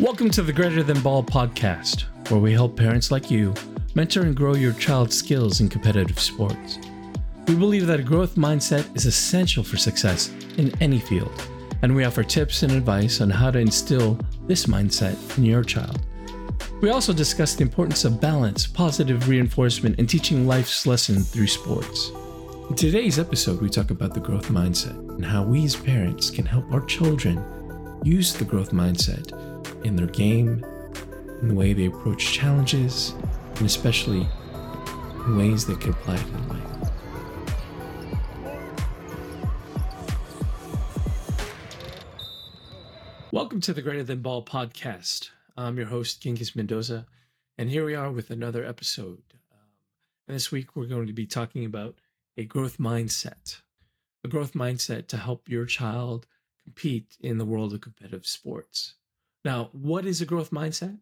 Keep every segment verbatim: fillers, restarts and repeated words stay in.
Welcome to the Greater Than Ball podcast, where we help parents like you mentor and grow your child's skills in competitive sports. We believe that a growth mindset is essential for success in any field, and we offer tips and advice on how to instill this mindset in your child. We also discuss the importance of balance, positive reinforcement, and teaching life's lessons through sports. In today's episode, we talk about the growth mindset and how we as parents can help our children use the growth mindset in their game, in the way they approach challenges, and especially in ways they can apply it in life. Welcome to the Greater Than Ball podcast. I'm your host, Genghis Mendoza, and here we are with another episode. Um, and this week, we're going to be talking about a growth mindset, a growth mindset to help your child compete in the world of competitive sports. Now, what is a growth mindset?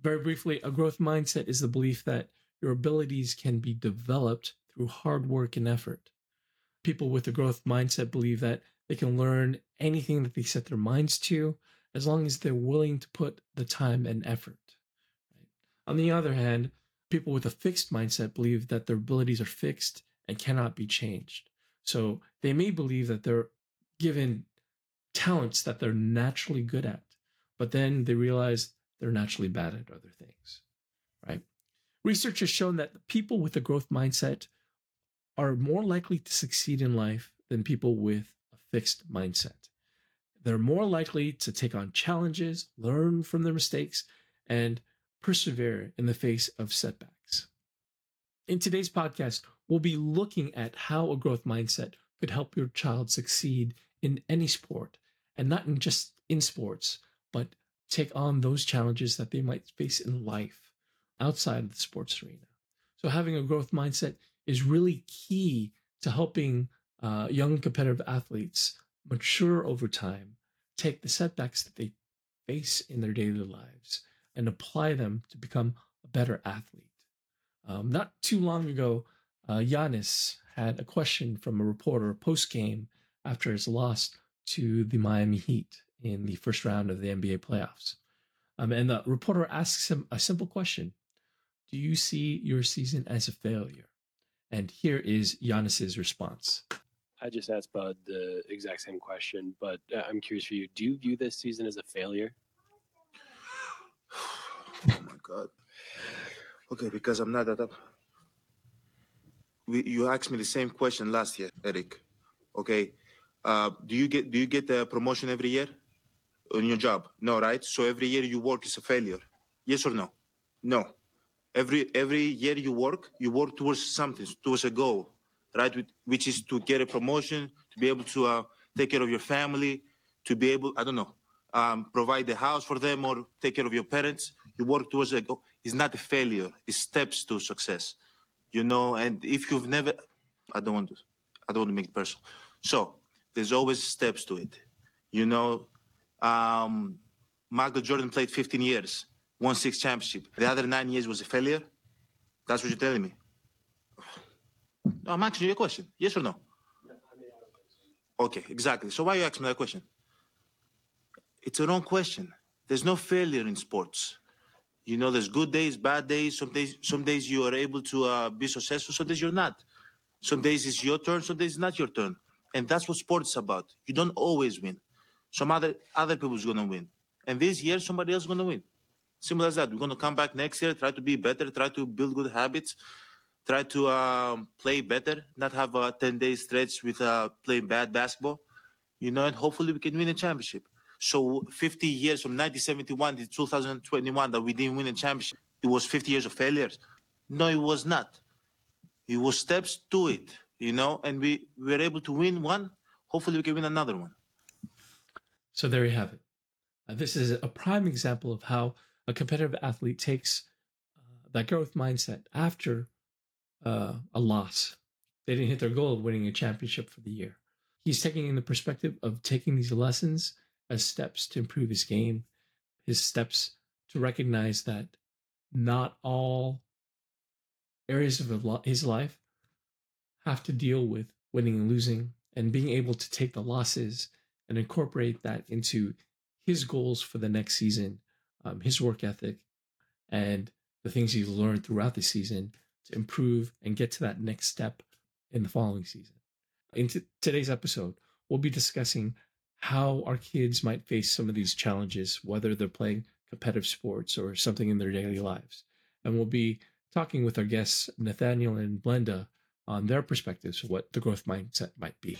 Very briefly, a growth mindset is the belief that your abilities can be developed through hard work and effort. People with a growth mindset believe that they can learn anything that they set their minds to, as long as they're willing to put the time and effort. Right? On the other hand, people with a fixed mindset believe that their abilities are fixed and cannot be changed. So they may believe that they're given talents that they're naturally good at, but then they realize they're naturally bad at other things, right? Research has shown that people with a growth mindset are more likely to succeed in life than people with a fixed mindset. They're more likely to take on challenges, learn from their mistakes, and persevere in the face of setbacks. In today's podcast, we'll be looking at how a growth mindset could help your child succeed in any sport, and not in just in sports, but take on those challenges that they might face in life outside of the sports arena. So having a growth mindset is really key to helping uh, young competitive athletes mature over time, take the setbacks that they face in their daily lives, and apply them to become a better athlete. Um, not too long ago, uh, Giannis had a question from a reporter post-game after his loss to the Miami Heat in the first round of the N B A playoffs. Um, and the reporter asks him a simple question. Do you see your season as a failure? And here is Giannis's response. I just asked Bud the exact same question, but I'm curious for you. Do you view this season as a failure? Oh, my God. Okay, because I'm not at up. We, you asked me the same question last year, Eric. Okay. Uh, do you get do you get a promotion every year on your job? No, right? So every year you work is a failure. Yes or no? No. Every every year you work, you work towards something, towards a goal. Right, which is to get a promotion, to be able to uh, take care of your family, to be able, I don't know, um, provide a house for them or take care of your parents. You work towards a goal. It's not a failure. It's steps to success, you know. And if you've never, I don't want to, I don't want to make it personal. So there's always steps to it, you know. Um, Michael Jordan played fifteen years, won six championships. The other nine years was a failure. That's what you're telling me. No, I'm asking you a question. Yes or no? Okay, exactly. So why are you asking me that question? It's a wrong question. There's no failure in sports. You know, there's good days, bad days. Some days, some days you are able to uh, be successful. Some days you're not. Some days it's your turn. Some days it's not your turn. And that's what sports is about. You don't always win. Some other other people's gonna win. And this year, somebody else is gonna win. Simple as that. We're gonna come back next year, try to be better, try to build good habits. Try to um, play better, not have a ten-day stretch with uh, playing bad basketball, you know, and hopefully we can win a championship. So fifty years from nineteen seventy-one to two thousand twenty-one that we didn't win a championship, it was fifty years of failures. No, it was not. It was steps to it, you know, and we, we were able to win one. Hopefully we can win another one. So there you have it. Uh, this is a prime example of how a competitive athlete takes uh, that growth mindset after Uh, a loss. They didn't hit their goal of winning a championship for the year. He's taking in the perspective of taking these lessons as steps to improve his game, his steps to recognize that not all areas of his life have to deal with winning and losing, and being able to take the losses and incorporate that into his goals for the next season um, his work ethic, and the things he's learned throughout the season to improve and get to that next step in the following season. In t- today's episode, we'll be discussing how our kids might face some of these challenges, whether they're playing competitive sports or something in their daily lives. And we'll be talking with our guests, Nathaniel and Blenda, on their perspectives of what the growth mindset might be.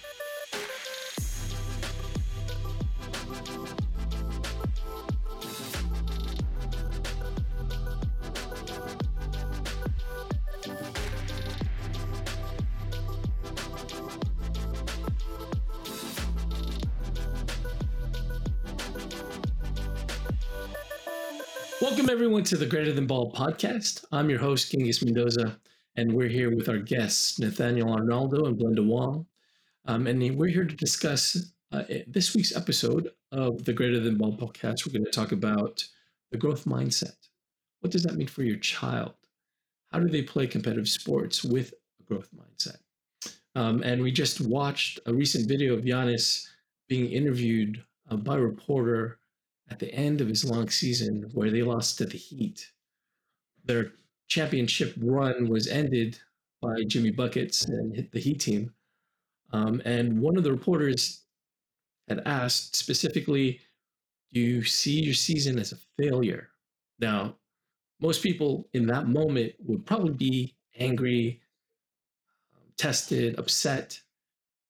Welcome, everyone, to the Greater Than Ball podcast. I'm your host, Genghis Mendoza, and we're here with our guests, Nathaniel Arnaldo and Blenda Wong. Um, and we're here to discuss uh, this week's episode of the Greater Than Ball podcast. We're going to talk about the growth mindset. What does that mean for your child? How do they play competitive sports with a growth mindset? Um, and we just watched a recent video of Giannis being interviewed uh, by a reporter at the end of his long season where they lost to the Heat. Their championship run was ended by Jimmy Buckets and hit the Heat team. Um, and one of the reporters had asked specifically, do you see your season as a failure? Now, most people in that moment would probably be angry, tested, upset.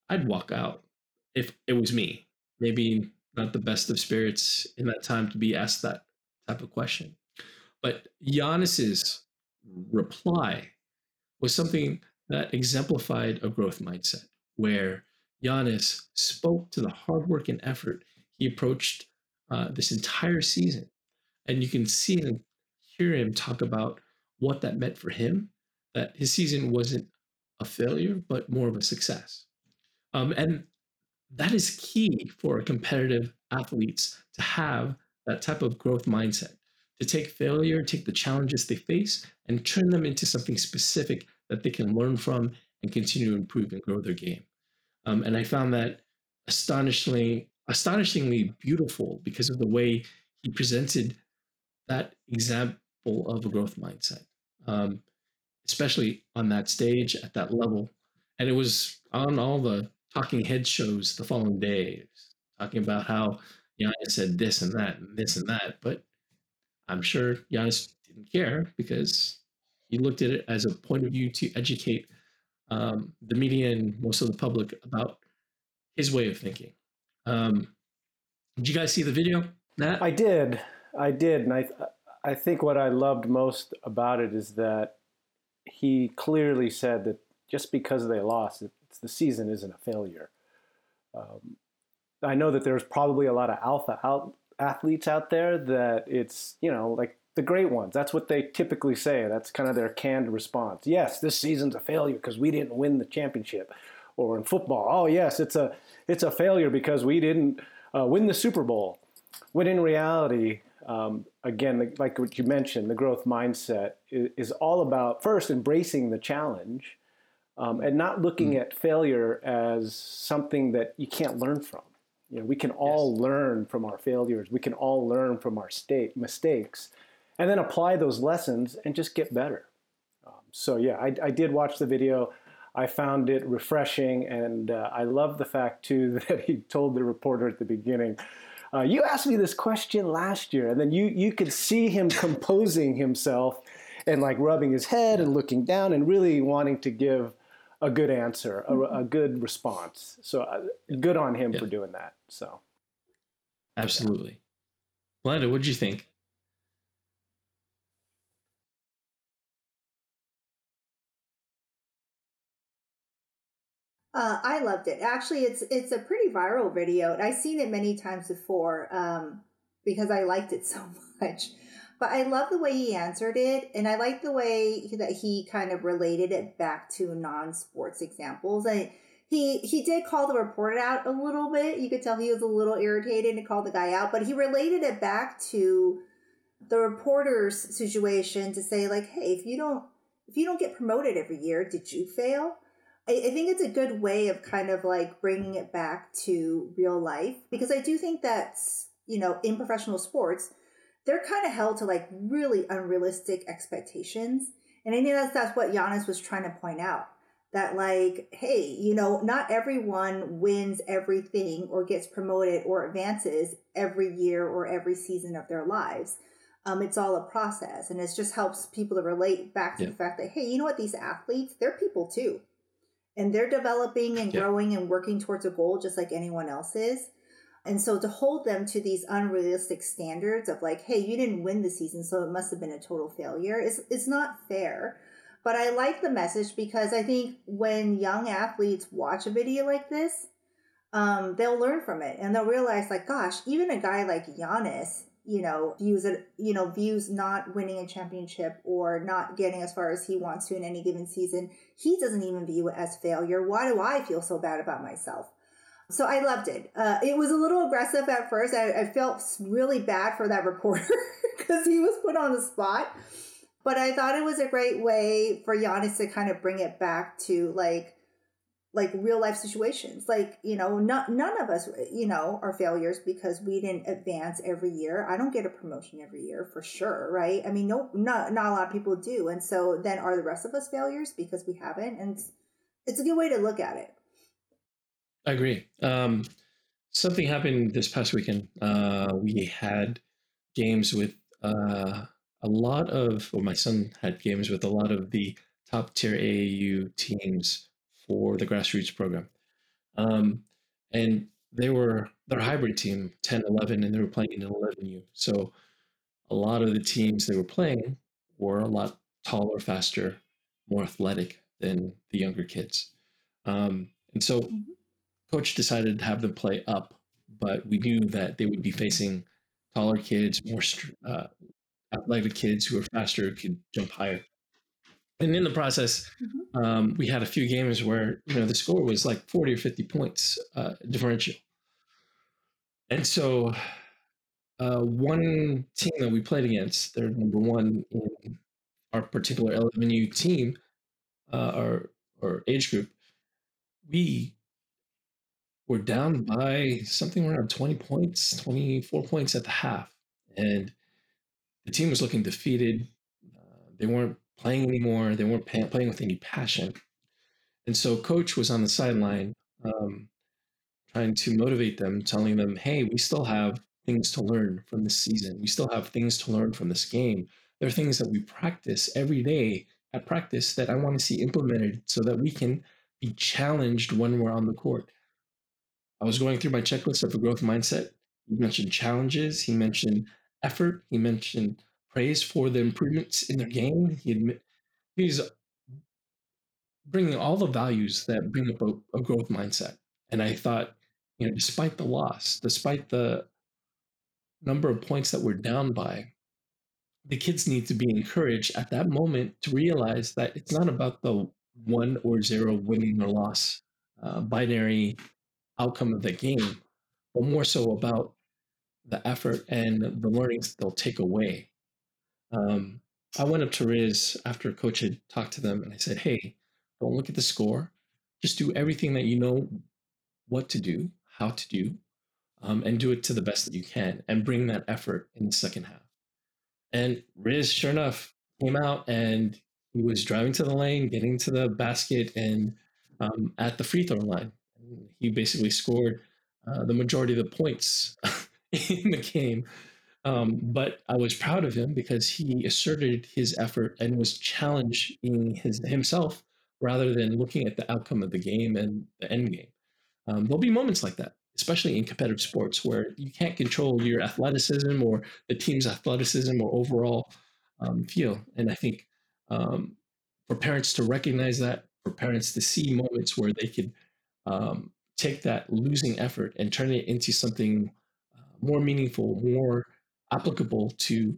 I'd walk out if it was me. Maybe not the best of spirits in that time to be asked that type of question. But Giannis's reply was something that exemplified a growth mindset, where Giannis spoke to the hard work and effort he approached uh, this entire season. And you can see and hear him talk about what that meant for him, that his season wasn't a failure, but more of a success. Um, and that is key for competitive athletes to have that type of growth mindset, to take failure, take the challenges they face, and turn them into something specific that they can learn from and continue to improve and grow their game. Um, and I found that astonishingly, astonishingly beautiful because of the way he presented that example of a growth mindset, um, especially on that stage at that level. And it was on all the talking head shows the following days, talking about how Giannis said this and that and this and that, but I'm sure Giannis didn't care because he looked at it as a point of view to educate um, the media and most of the public about his way of thinking. Um, did you guys see the video, Nat? I did. I did. And I, I think what I loved most about it is that he clearly said that just because they lost it, the season isn't a failure. Um, I know that there's probably a lot of alpha out, athletes out there that it's, you know, like the great ones. That's what they typically say. That's kind of their canned response. Yes, this season's a failure because we didn't win the championship. Or in football, oh yes, it's a it's a failure because we didn't uh, win the Super Bowl. When in reality, um, again, like what you mentioned, the growth mindset is, is all about first embracing the challenge. Um, and not looking mm. at failure as something that you can't learn from. You know, we can all yes. learn from our failures. We can all learn from our state, mistakes, and then apply those lessons and just get better. Um, so yeah, I, I did watch the video. I found it refreshing, and uh, I love the fact too that he told the reporter at the beginning, uh, "You asked me this question last year," and then you you could see him composing himself and like rubbing his head and looking down and really wanting to give a good answer, a, a good response. So uh, good on him yeah. for doing that. So. Absolutely. Yeah. Blenda, what did you think? Uh, I loved it. Actually, it's, it's a pretty viral video, and I've seen it many times before um, because I liked it so much. But I love the way he answered it, and I like the way that he kind of related it back to non-sports examples. And he he did call the reporter out a little bit. You could tell he was a little irritated to call the guy out, but he related it back to the reporter's situation to say, like, hey, if you don't if you don't get promoted every year, did you fail? I, I think it's a good way of kind of like bringing it back to real life, because I do think that's, you know, in professional sports, they're kind of held to like really unrealistic expectations. And I think that's, that's what Giannis was trying to point out, that like, hey, you know, not everyone wins everything or gets promoted or advances every year or every season of their lives. Um, it's all a process, and it just helps people to relate back to yeah. the fact that, hey, you know what? These athletes, they're people too, and they're developing and yeah. growing and working towards a goal just like anyone else is. And so to hold them to these unrealistic standards of like, hey, you didn't win the season, so it must have been a total failure, is it's not fair. But I like the message, because I think when young athletes watch a video like this, um, they'll learn from it, and they'll realize like, gosh, even a guy like Giannis, you know, views it, you know, views not winning a championship or not getting as far as he wants to in any given season. He doesn't even view it as failure. Why do I feel so bad about myself? So I loved it. Uh, it was a little aggressive at first. I, I felt really bad for that reporter because he was put on the spot. But I thought it was a great way for Giannis to kind of bring it back to like, like real life situations. Like, you know, not, none of us, you know, are failures because we didn't advance every year. I don't get a promotion every year for sure. Right. I mean, no, not, not a lot of people do. And so then are the rest of us failures because we haven't? And it's, it's a good way to look at it. I agree. Um, something happened this past weekend. Uh, we had games with uh, a lot of, well, my son had games with a lot of the top tier A A U teams for the grassroots program. Um, and they were their hybrid team, ten eleven, and they were playing in eleven U. So a lot of the teams they were playing were a lot taller, faster, more athletic than the younger kids. Um, and so mm-hmm. coach decided to have them play up, but we knew that they would be facing taller kids, more uh, athletic kids who are faster, could jump higher. And in the process, mm-hmm. um, we had a few games where, you know, the score was like forty or fifty points uh, differential. And so uh, one team that we played against, they're number one in our particular L M U team uh, or, or age group. We were down by something around twenty points, twenty-four points at the half. And the team was looking defeated. Uh, they weren't playing anymore. They weren't pa- playing with any passion. And so coach was on the sideline um, trying to motivate them, telling them, hey, we still have things to learn from this season. We still have things to learn from this game. There are things that we practice every day at practice that I want to see implemented so that we can be challenged when we're on the court. I was going through my checklist of the growth mindset. He mentioned challenges. He mentioned effort. He mentioned praise for the improvements in their game. He admit, he's bringing all the values that bring up a, a growth mindset. And I thought, you know, despite the loss, despite the number of points that we're down by, the kids need to be encouraged at that moment to realize that it's not about the one or zero winning or loss uh, binary outcome of the game, but more so about the effort and the learnings they'll take away. Um, I went up to Riz after coach had talked to them, and I said, hey, don't look at the score. Just do everything that you know what to do, how to do, um, and do it to the best that you can, and bring that effort in the second half. And Riz, sure enough, came out, and he was driving to the lane, getting to the basket, and um, at the free throw line. He basically scored uh, the majority of the points in the game. Um, but I was proud of him because he asserted his effort and was challenging his, himself rather than looking at the outcome of the game and the end game. Um, there'll be moments like that, especially in competitive sports where you can't control your athleticism or the team's athleticism or overall um, feel. And I think um, for parents to recognize that, for parents to see moments where they could Um, take that losing effort and turn it into something uh, more meaningful, more applicable to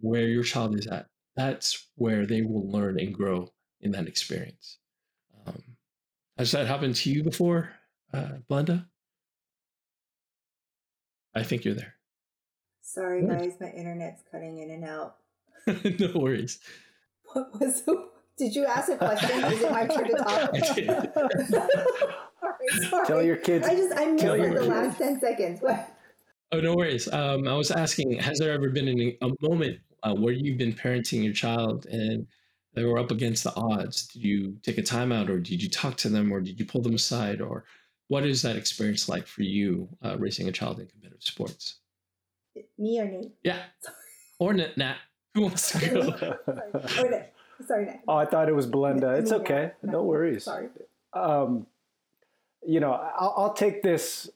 where your child is at. That's where they will learn and grow in that experience. Um, has that happened to you before, uh, Blenda? I think you're there. Sorry, what? Guys, my internet's cutting in and out. No worries. What was the? Did you ask a question? Is it my turn to talk? I did. Sorry. Tell your kids. I just I missed the last ten seconds. What? Oh, no worries. Um, I was asking, has there ever been any, a moment uh, where you've been parenting your child and they were up against the odds? Did you take a timeout, or did you talk to them, or did you pull them aside, or what is that experience like for you uh, raising a child in competitive sports? Me or Nate? Yeah. Or Nat. Nat. Who wants to go? Sorry, Nat. Sorry, Nat. Oh, I thought it was Blenda. It's okay. No worries. Sorry. Um, you know, I'll, I'll take this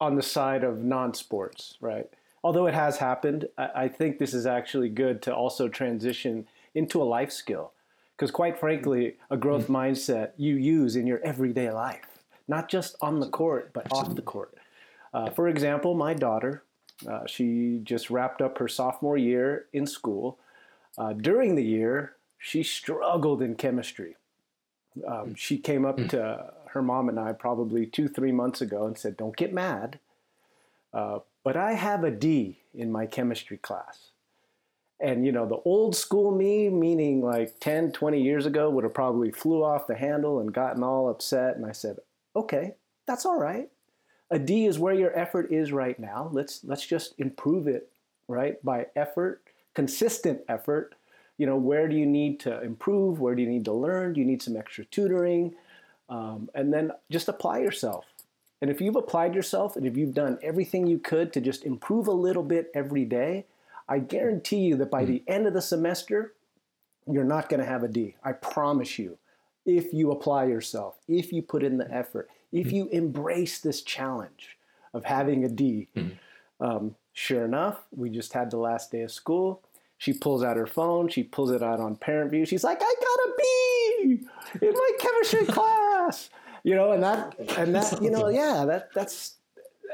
on the side of non-sports, right? Although it has happened, I, I think this is actually good to also transition into a life skill, because quite frankly, a growth mm-hmm. mindset you use in your everyday life, not just on the court, but Absolutely. Off the court. Uh, for example, my daughter, uh, she just wrapped up her sophomore year in school. Uh, during the year, she struggled in chemistry. Um, she came up to her mom and I probably two, three months ago and said, don't get mad, uh, but I have a D in my chemistry class. And, you know, the old school me, meaning like ten, twenty years ago, would have probably flew off the handle and gotten all upset. And I said, okay, that's all right. A D is where your effort is right now. Let's let's just improve it, right, by effort, consistent effort. You know, where do you need to improve? Where do you need to learn? Do you need some extra tutoring? Um, and then just apply yourself. And if you've applied yourself and if you've done everything you could to just improve a little bit every day, I guarantee you that by the end of the semester, you're not going to have a D. I promise you. If you apply yourself, if you put in the effort, if you embrace this challenge of having a D. Um, sure enough, we just had the last day of school. She pulls out her phone. She pulls it out on ParentVue. She's like, I got a B in my chemistry class, you know, and that, and that, you know, yeah, that, that's,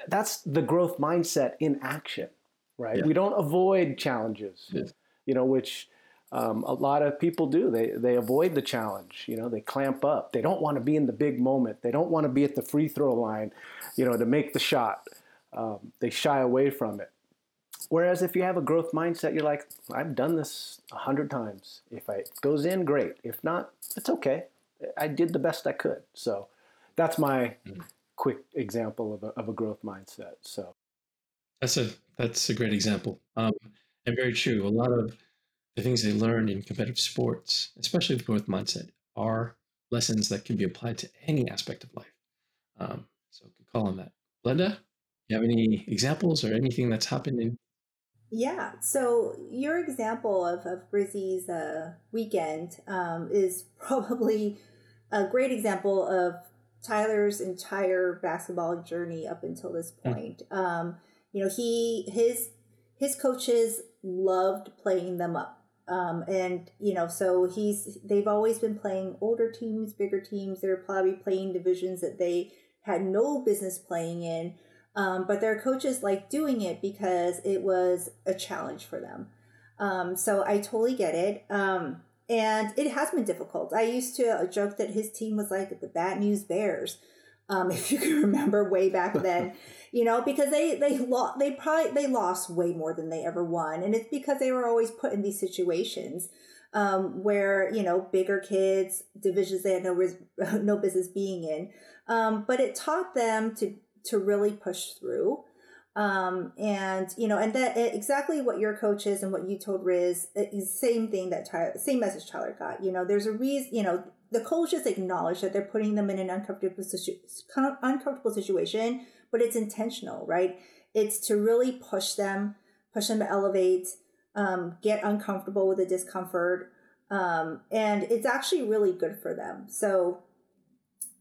that's the growth mindset in action, right? Yeah. We don't avoid challenges, yeah. you know, which um, a lot of people do. They, they avoid the challenge, you know, they clamp up. They don't want to be in the big moment. They don't want to be at the free throw line, you know, to make the shot. Um, they shy away from it. Whereas if you have a growth mindset, you're like, I've done this a hundred times. If it goes in, great. If not, it's okay. I did the best I could. So that's my mm-hmm. quick example of a, of a growth mindset. So that's a that's a great example, um, and very true. A lot of the things they learn in competitive sports, especially the growth mindset, are lessons that can be applied to any aspect of life. Um, so good call on that, Blenda. You have any examples or anything that's happened in? Yeah, so your example of, of Brizzy's uh, weekend um, is probably a great example of Tyler's entire basketball journey up until this point. Mm-hmm. Um, you know, he his his coaches loved playing them up, um, and you know, so he's they've always been playing older teams, bigger teams. They're probably playing divisions that they had no business playing in. Um, but their coaches liked doing it because it was a challenge for them. Um, so I totally get it. Um, and it has been difficult. I used to joke that his team was like the Bad News Bears, um, if you can remember way back then, you know, because they they lo- they probably they lost way more than they ever won. And it's because they were always put in these situations um, where, you know, bigger kids, divisions they had no, res- no business being in. Um, but it taught them to to really push through. Um, and, you know, and that exactly what your coach is and what you told Riz is same thing that Tyler, same message Tyler got. You know, there's a reason, you know, the coach just acknowledged that they're putting them in an uncomfortable, situ- uncomfortable situation, but it's intentional, right? It's to really push them, push them to elevate, um, get uncomfortable with the discomfort. Um, and it's actually really good for them. So,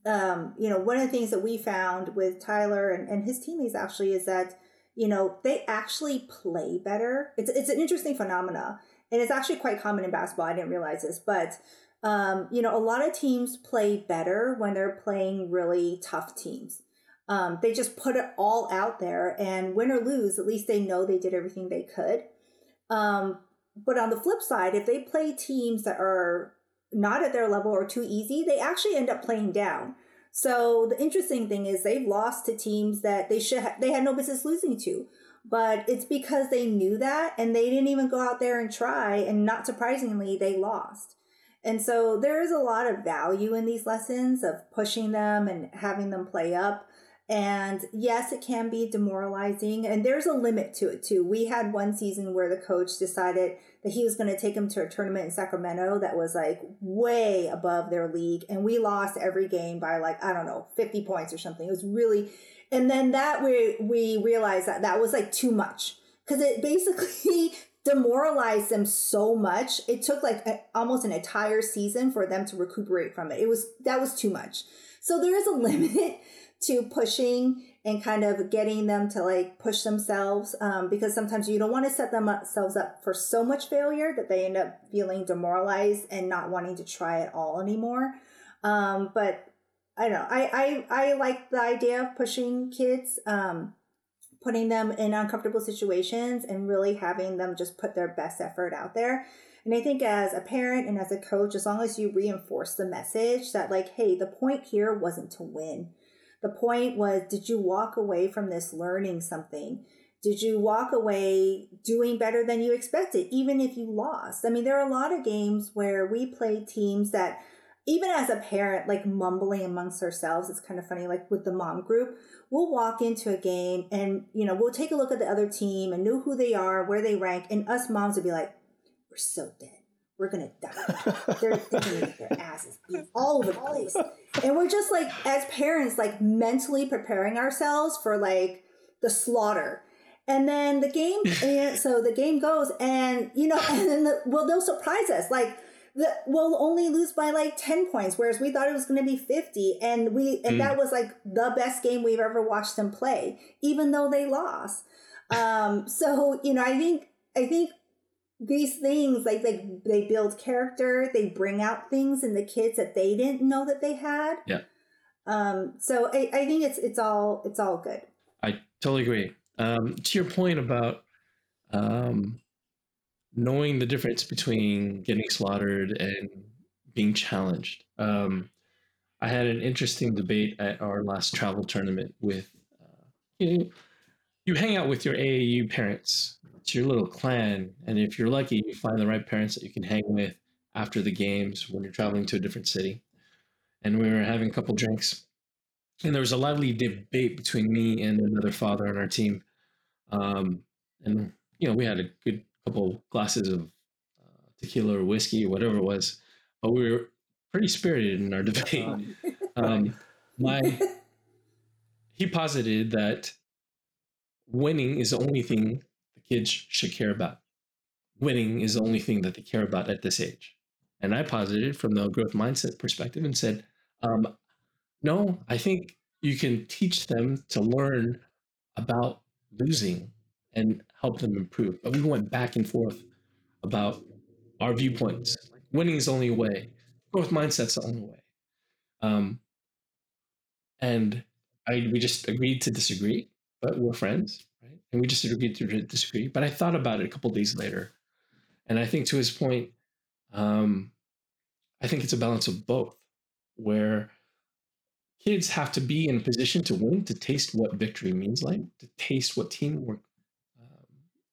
Um, you know, one of the things that we found with Tyler and, and his teammates actually is that, you know, they actually play better. It's it's an interesting phenomena, and it's actually quite common in basketball. I didn't realize this, but, um, you know, a lot of teams play better when they're playing really tough teams. Um, they just put it all out there, and win or lose, at least they know they did everything they could. Um, but on the flip side, if they play teams that are not at their level or too easy, they actually end up playing down. So the interesting thing is they've lost to teams that they should ha- they had no business losing to, but it's because they knew that and they didn't even go out there and try, and not surprisingly, they lost. And so there is a lot of value in these lessons of pushing them and having them play up. And yes, it can be demoralizing. And there's a limit to it, too. We had one season where the coach decided that he was going to take them to a tournament in Sacramento that was like way above their league. And we lost every game by like, I don't know, fifty points or something. It was really, and then that we, we realized that that was like too much because it basically demoralized them so much. It took like a, almost an entire season for them to recuperate from it. It was, that was too much. So there is a limit to pushing and kind of getting them to like push themselves, um, because sometimes you don't want to set themselves up for so much failure that they end up feeling demoralized and not wanting to try at all anymore. Um, but I don't know. I, I, I like the idea of pushing kids, um, putting them in uncomfortable situations and really having them just put their best effort out there. And I think as a parent and as a coach, as long as you reinforce the message that like, hey, the point here wasn't to win. The point was, did you walk away from this learning something? Did you walk away doing better than you expected, even if you lost? I mean, there are a lot of games where we play teams that, even as a parent, like mumbling amongst ourselves, it's kind of funny, like with the mom group, we'll walk into a game and, you know, we'll take a look at the other team and know who they are, where they rank, and us moms would be like, we're so dead. We're going to die. They're thinking their asses all over the place. And we're just like, as parents, like mentally preparing ourselves for like the slaughter. And then the game, and so the game goes and, you know, and then the, well, they'll surprise us. Like the, we'll only lose by like ten points, whereas we thought it was going to be fifty. And we, and mm. that was like the best game we've ever watched them play, even though they lost. Um, so, you know, I think, I think, these things, like they, they build character, they bring out things in the kids that they didn't know that they had. Yeah. Um, so I, I think it's it's all it's all good. I totally agree. Um, to your point about um, knowing the difference between getting slaughtered and being challenged. Um, I had an interesting debate at our last travel tournament with, uh, you know, you hang out with your A A U parents, your little clan, and if you're lucky you find the right parents that you can hang with after the games when you're traveling to a different city. And we were having a couple drinks, and there was a lively debate between me and another father on our team, um and you know, we had a good couple glasses of uh, tequila or whiskey or whatever it was, but we were pretty spirited in our debate. um my he posited that winning is the only thing kids should care about. Winning is the only thing that they care about at this age. And I posited from the growth mindset perspective and said, um, no, I think you can teach them to learn about losing and help them improve. But we went back and forth about our viewpoints. Winning is the only way. Growth mindset's the only way. Um, and I, we just agreed to disagree, but we're friends. And we just agreed to disagree. But I thought about it a couple of days later. And I think to his point, um, I think it's a balance of both, where kids have to be in a position to win, to taste what victory means like, to taste what teamwork um,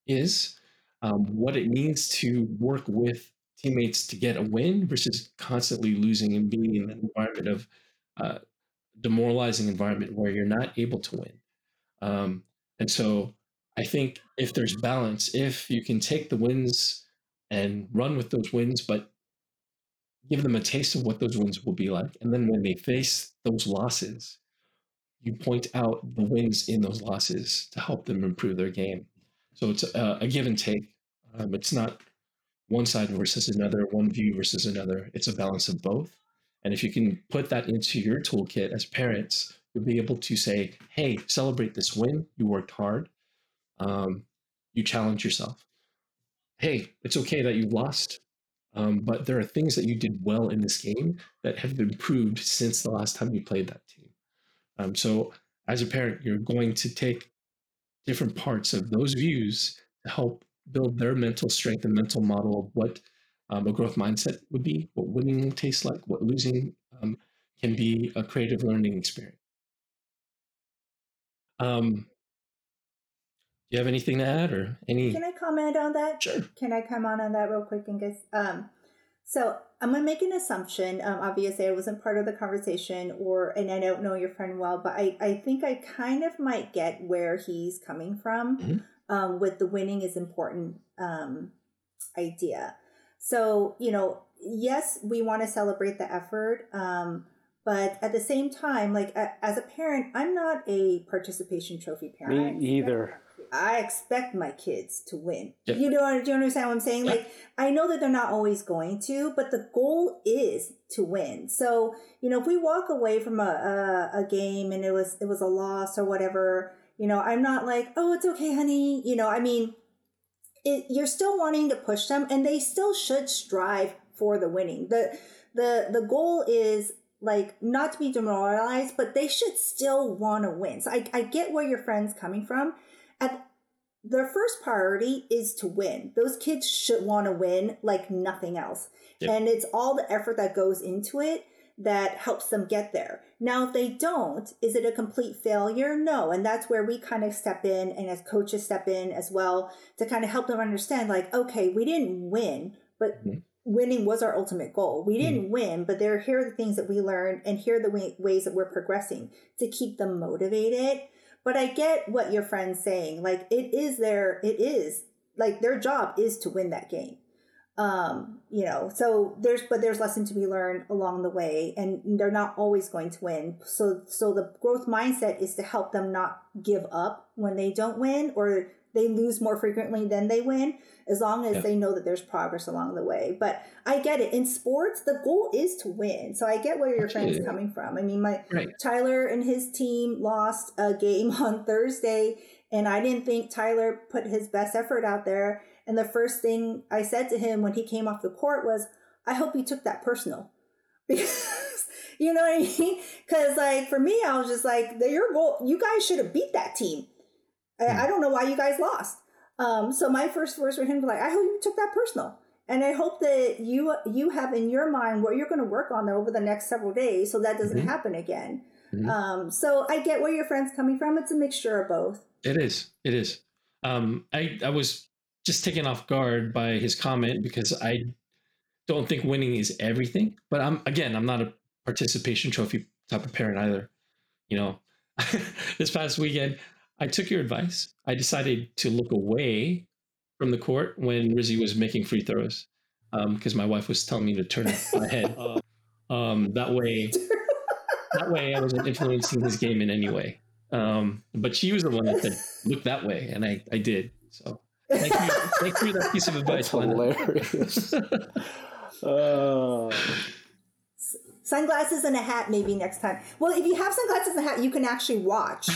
is, um, what it means to work with teammates to get a win versus constantly losing and being in an environment of uh, demoralizing environment where you're not able to win. Um, and so I think if there's balance, if you can take the wins and run with those wins, but give them a taste of what those wins will be like. And then when they face those losses, you point out the wins in those losses to help them improve their game. So it's a, a give and take. Um, it's not one side versus another, one view versus another. It's a balance of both. And if you can put that into your toolkit as parents, you'll be able to say, hey, celebrate this win. You worked hard. Um, you challenge yourself. Hey, it's okay that you lost, um, but there are things that you did well in this game that have improved since the last time you played that team. Um, so as a parent, you're going to take different parts of those views to help build their mental strength and mental model of what um, a growth mindset would be, what winning tastes like, what losing um, can be a creative learning experience. Um, Do you have anything to add or any? Can I comment on that? Sure. Can I come on on that real quick and guess? Um, So I'm going to make an assumption. Um, obviously, I wasn't part of the conversation, or and I don't know your friend well, but I, I think I kind of might get where he's coming from mm-hmm. um, with the winning is important um, idea. So, you know, yes, we want to celebrate the effort. Um, but at the same time, like a, as a parent, I'm not a participation trophy parent. Me either. I expect my kids to win. Yeah. You know, do you understand what I'm saying? Yeah. Like, I know that they're not always going to, but the goal is to win. So, you know, if we walk away from a, a, a game and it was, it was a loss or whatever, you know, I'm not like, oh, it's okay, honey. You know, I mean, it, you're still wanting to push them and they still should strive for the winning. The, the, the goal is, like, not to be demoralized, but they should still want to win. So I, I get where your friend's coming from. At their first priority is to win. Those kids should want to win like nothing else. Yep. And it's all the effort that goes into it that helps them get there. Now, if they don't, is it a complete failure? No. And that's where we kind of step in, and as coaches step in as well, to kind of help them understand, like, okay, we didn't win, but mm-hmm. winning was our ultimate goal. We didn't mm-hmm. win, but there here are the things that we learned, and here are the way, ways that we're progressing to keep them motivated. But I get what your friend's saying. Like, it is their, it is like their job is to win that game. Um, you know, so there's, but there's lesson to be learned along the way, and they're not always going to win. So, so the growth mindset is to help them not give up when they don't win, or they lose more frequently than they win, as long as yeah. they know that there's progress along the way. But I get it. In sports, the goal is to win. So I get where your Absolutely. friend's coming from. I mean, my right. Tyler and his team lost a game on Thursday, and I didn't think Tyler put his best effort out there. And the first thing I said to him when he came off the court was, I hope you took that personal. Because, you know what I mean? Because, like, for me, I was just like, your goal, you guys should have beat that team. I, I don't know why you guys lost. Um, so my first words were him like, I hope you took that personal. And I hope that you you have in your mind what you're going to work on over the next several days so that doesn't mm-hmm. happen again. Mm-hmm. Um, so I get where your friend's coming from. It's a mixture of both. It is. It is. Um, I, I was just taken off guard by his comment because I don't think winning is everything. But I'm again, I'm not a participation trophy type of parent either. You know, this past weekend, I took your advice. I decided to look away from the court when Rizzy was making free throws because um, my wife was telling me to turn my head. Um, that way, that way I wasn't influencing his game in any way. Um, but she was the one that said, look that way. And I, I did. So thank you, thank you for that piece of advice. That's hilarious. Oh. Sunglasses and a hat maybe next time. Well, if you have sunglasses and a hat, you can actually watch.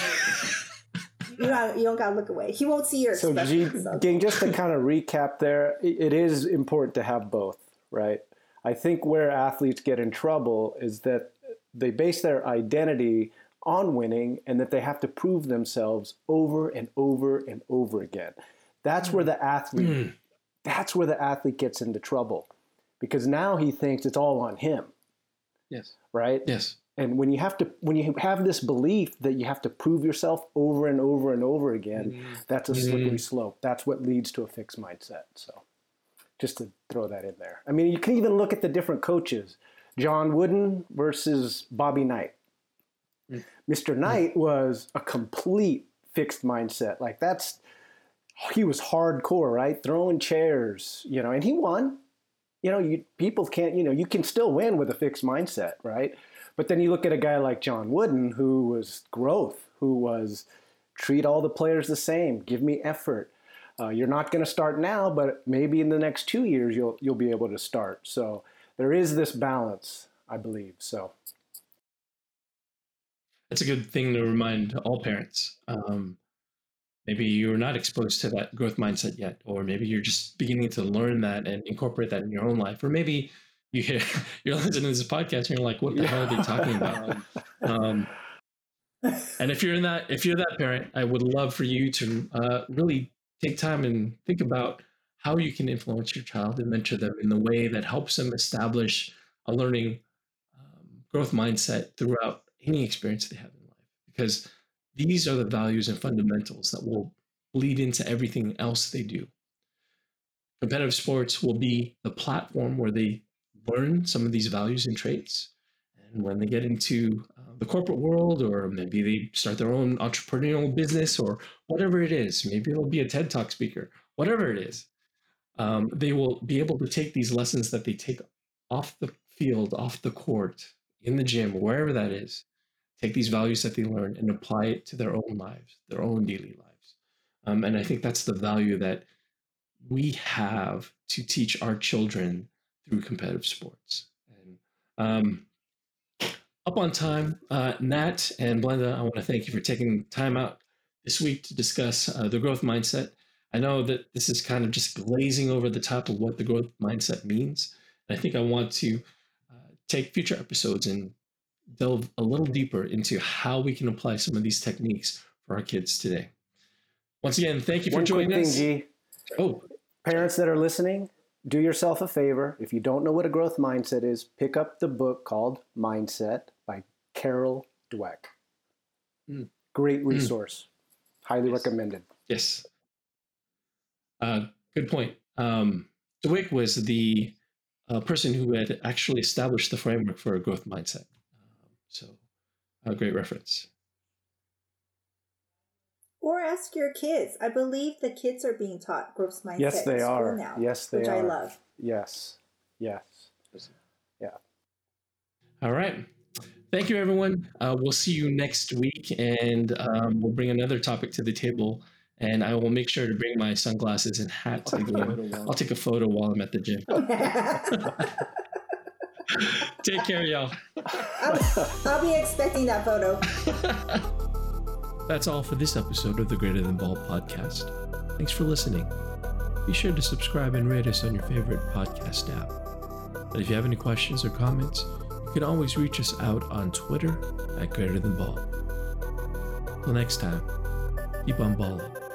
You don't, you don't gotta look away. He won't see your expression. So, Ging, just to kind of recap there, it is important to have both, right? I think where athletes get in trouble is that they base their identity on winning and that they have to prove themselves over and over and over again. That's mm. where the athlete, mm. that's where the athlete gets into trouble because now he thinks it's all on him. Yes. Right? Yes. And when you have to, when you have this belief that you have to prove yourself over and over and over again, mm-hmm. that's a slippery mm-hmm. slope. That's what leads to a fixed mindset. So just to throw that in there. I mean, you can even look at the different coaches, John Wooden versus Bobby Knight. Mm-hmm. Mister Knight mm-hmm. was a complete fixed mindset. Like that's, he was hardcore, right? Throwing chairs, you know, and he won. You know, you people can't, you know, you can still win with a fixed mindset, right? But then you look at a guy like John Wooden, who was growth, who was treat all the players the same, give me effort. Uh, you're not going to start now, but maybe in the next two years you'll you'll be able to start. So there is this balance, I believe. So that's a good thing to remind all parents. Um, maybe you're not exposed to that growth mindset yet, or maybe you're just beginning to learn that and incorporate that in your own life, or maybe. You hear, you're listening to this podcast and you're like, what the yeah. hell are they talking about? Um, and if you're in that, if you're that parent, I would love for you to uh, really take time and think about how you can influence your child and mentor them in the way that helps them establish a learning um, growth mindset throughout any experience they have in life, because these are the values and fundamentals that will bleed into everything else they do. Competitive sports will be the platform where they learn some of these values and traits. And when they get into uh, the corporate world, or maybe they start their own entrepreneurial business or whatever it is, maybe they'll be a TED Talk speaker, whatever it is, um, they will be able to take these lessons that they take off the field, off the court, in the gym, wherever that is, take these values that they learn and apply it to their own lives, their own daily lives. Um, and I think that's the value that we have to teach our children through competitive sports. And um, up on time, uh, Nat and Blenda, I want to thank you for taking time out this week to discuss uh, the growth mindset. I know that this is kind of just glazing over the top of what the growth mindset means. And I think I want to uh, take future episodes and delve a little deeper into how we can apply some of these techniques for our kids today. Once again, thank you for One joining quick us. Thing, G. Oh, parents that are listening, do yourself a favor. If you don't know what a growth mindset is, pick up the book called Mindset by Carol Dweck. Mm. Great resource. Mm. Highly yes. recommended. Yes. Uh, good point. Um, Dweck was the uh, person who had actually established the framework for a growth mindset. Um, so a uh, great reference. Or ask your kids. I believe the kids are being taught growth mindset. Yes, they are. Now, yes, they which are. Which I love. Yes. Yes. Yeah. All right. Thank you, everyone. Uh, we'll see you next week, and um, we'll bring another topic to the table. And I will make sure to bring my sunglasses and hat to the game. I'll take a photo while I'm at the gym. Take care, y'all. I'll, I'll be expecting that photo. That's all for this episode of the Greater Than Ball podcast. Thanks for listening. Be sure to subscribe and rate us on your favorite podcast app. But if you have any questions or comments, you can always reach us out on Twitter at Greater Than Ball. Till next time, keep on balling.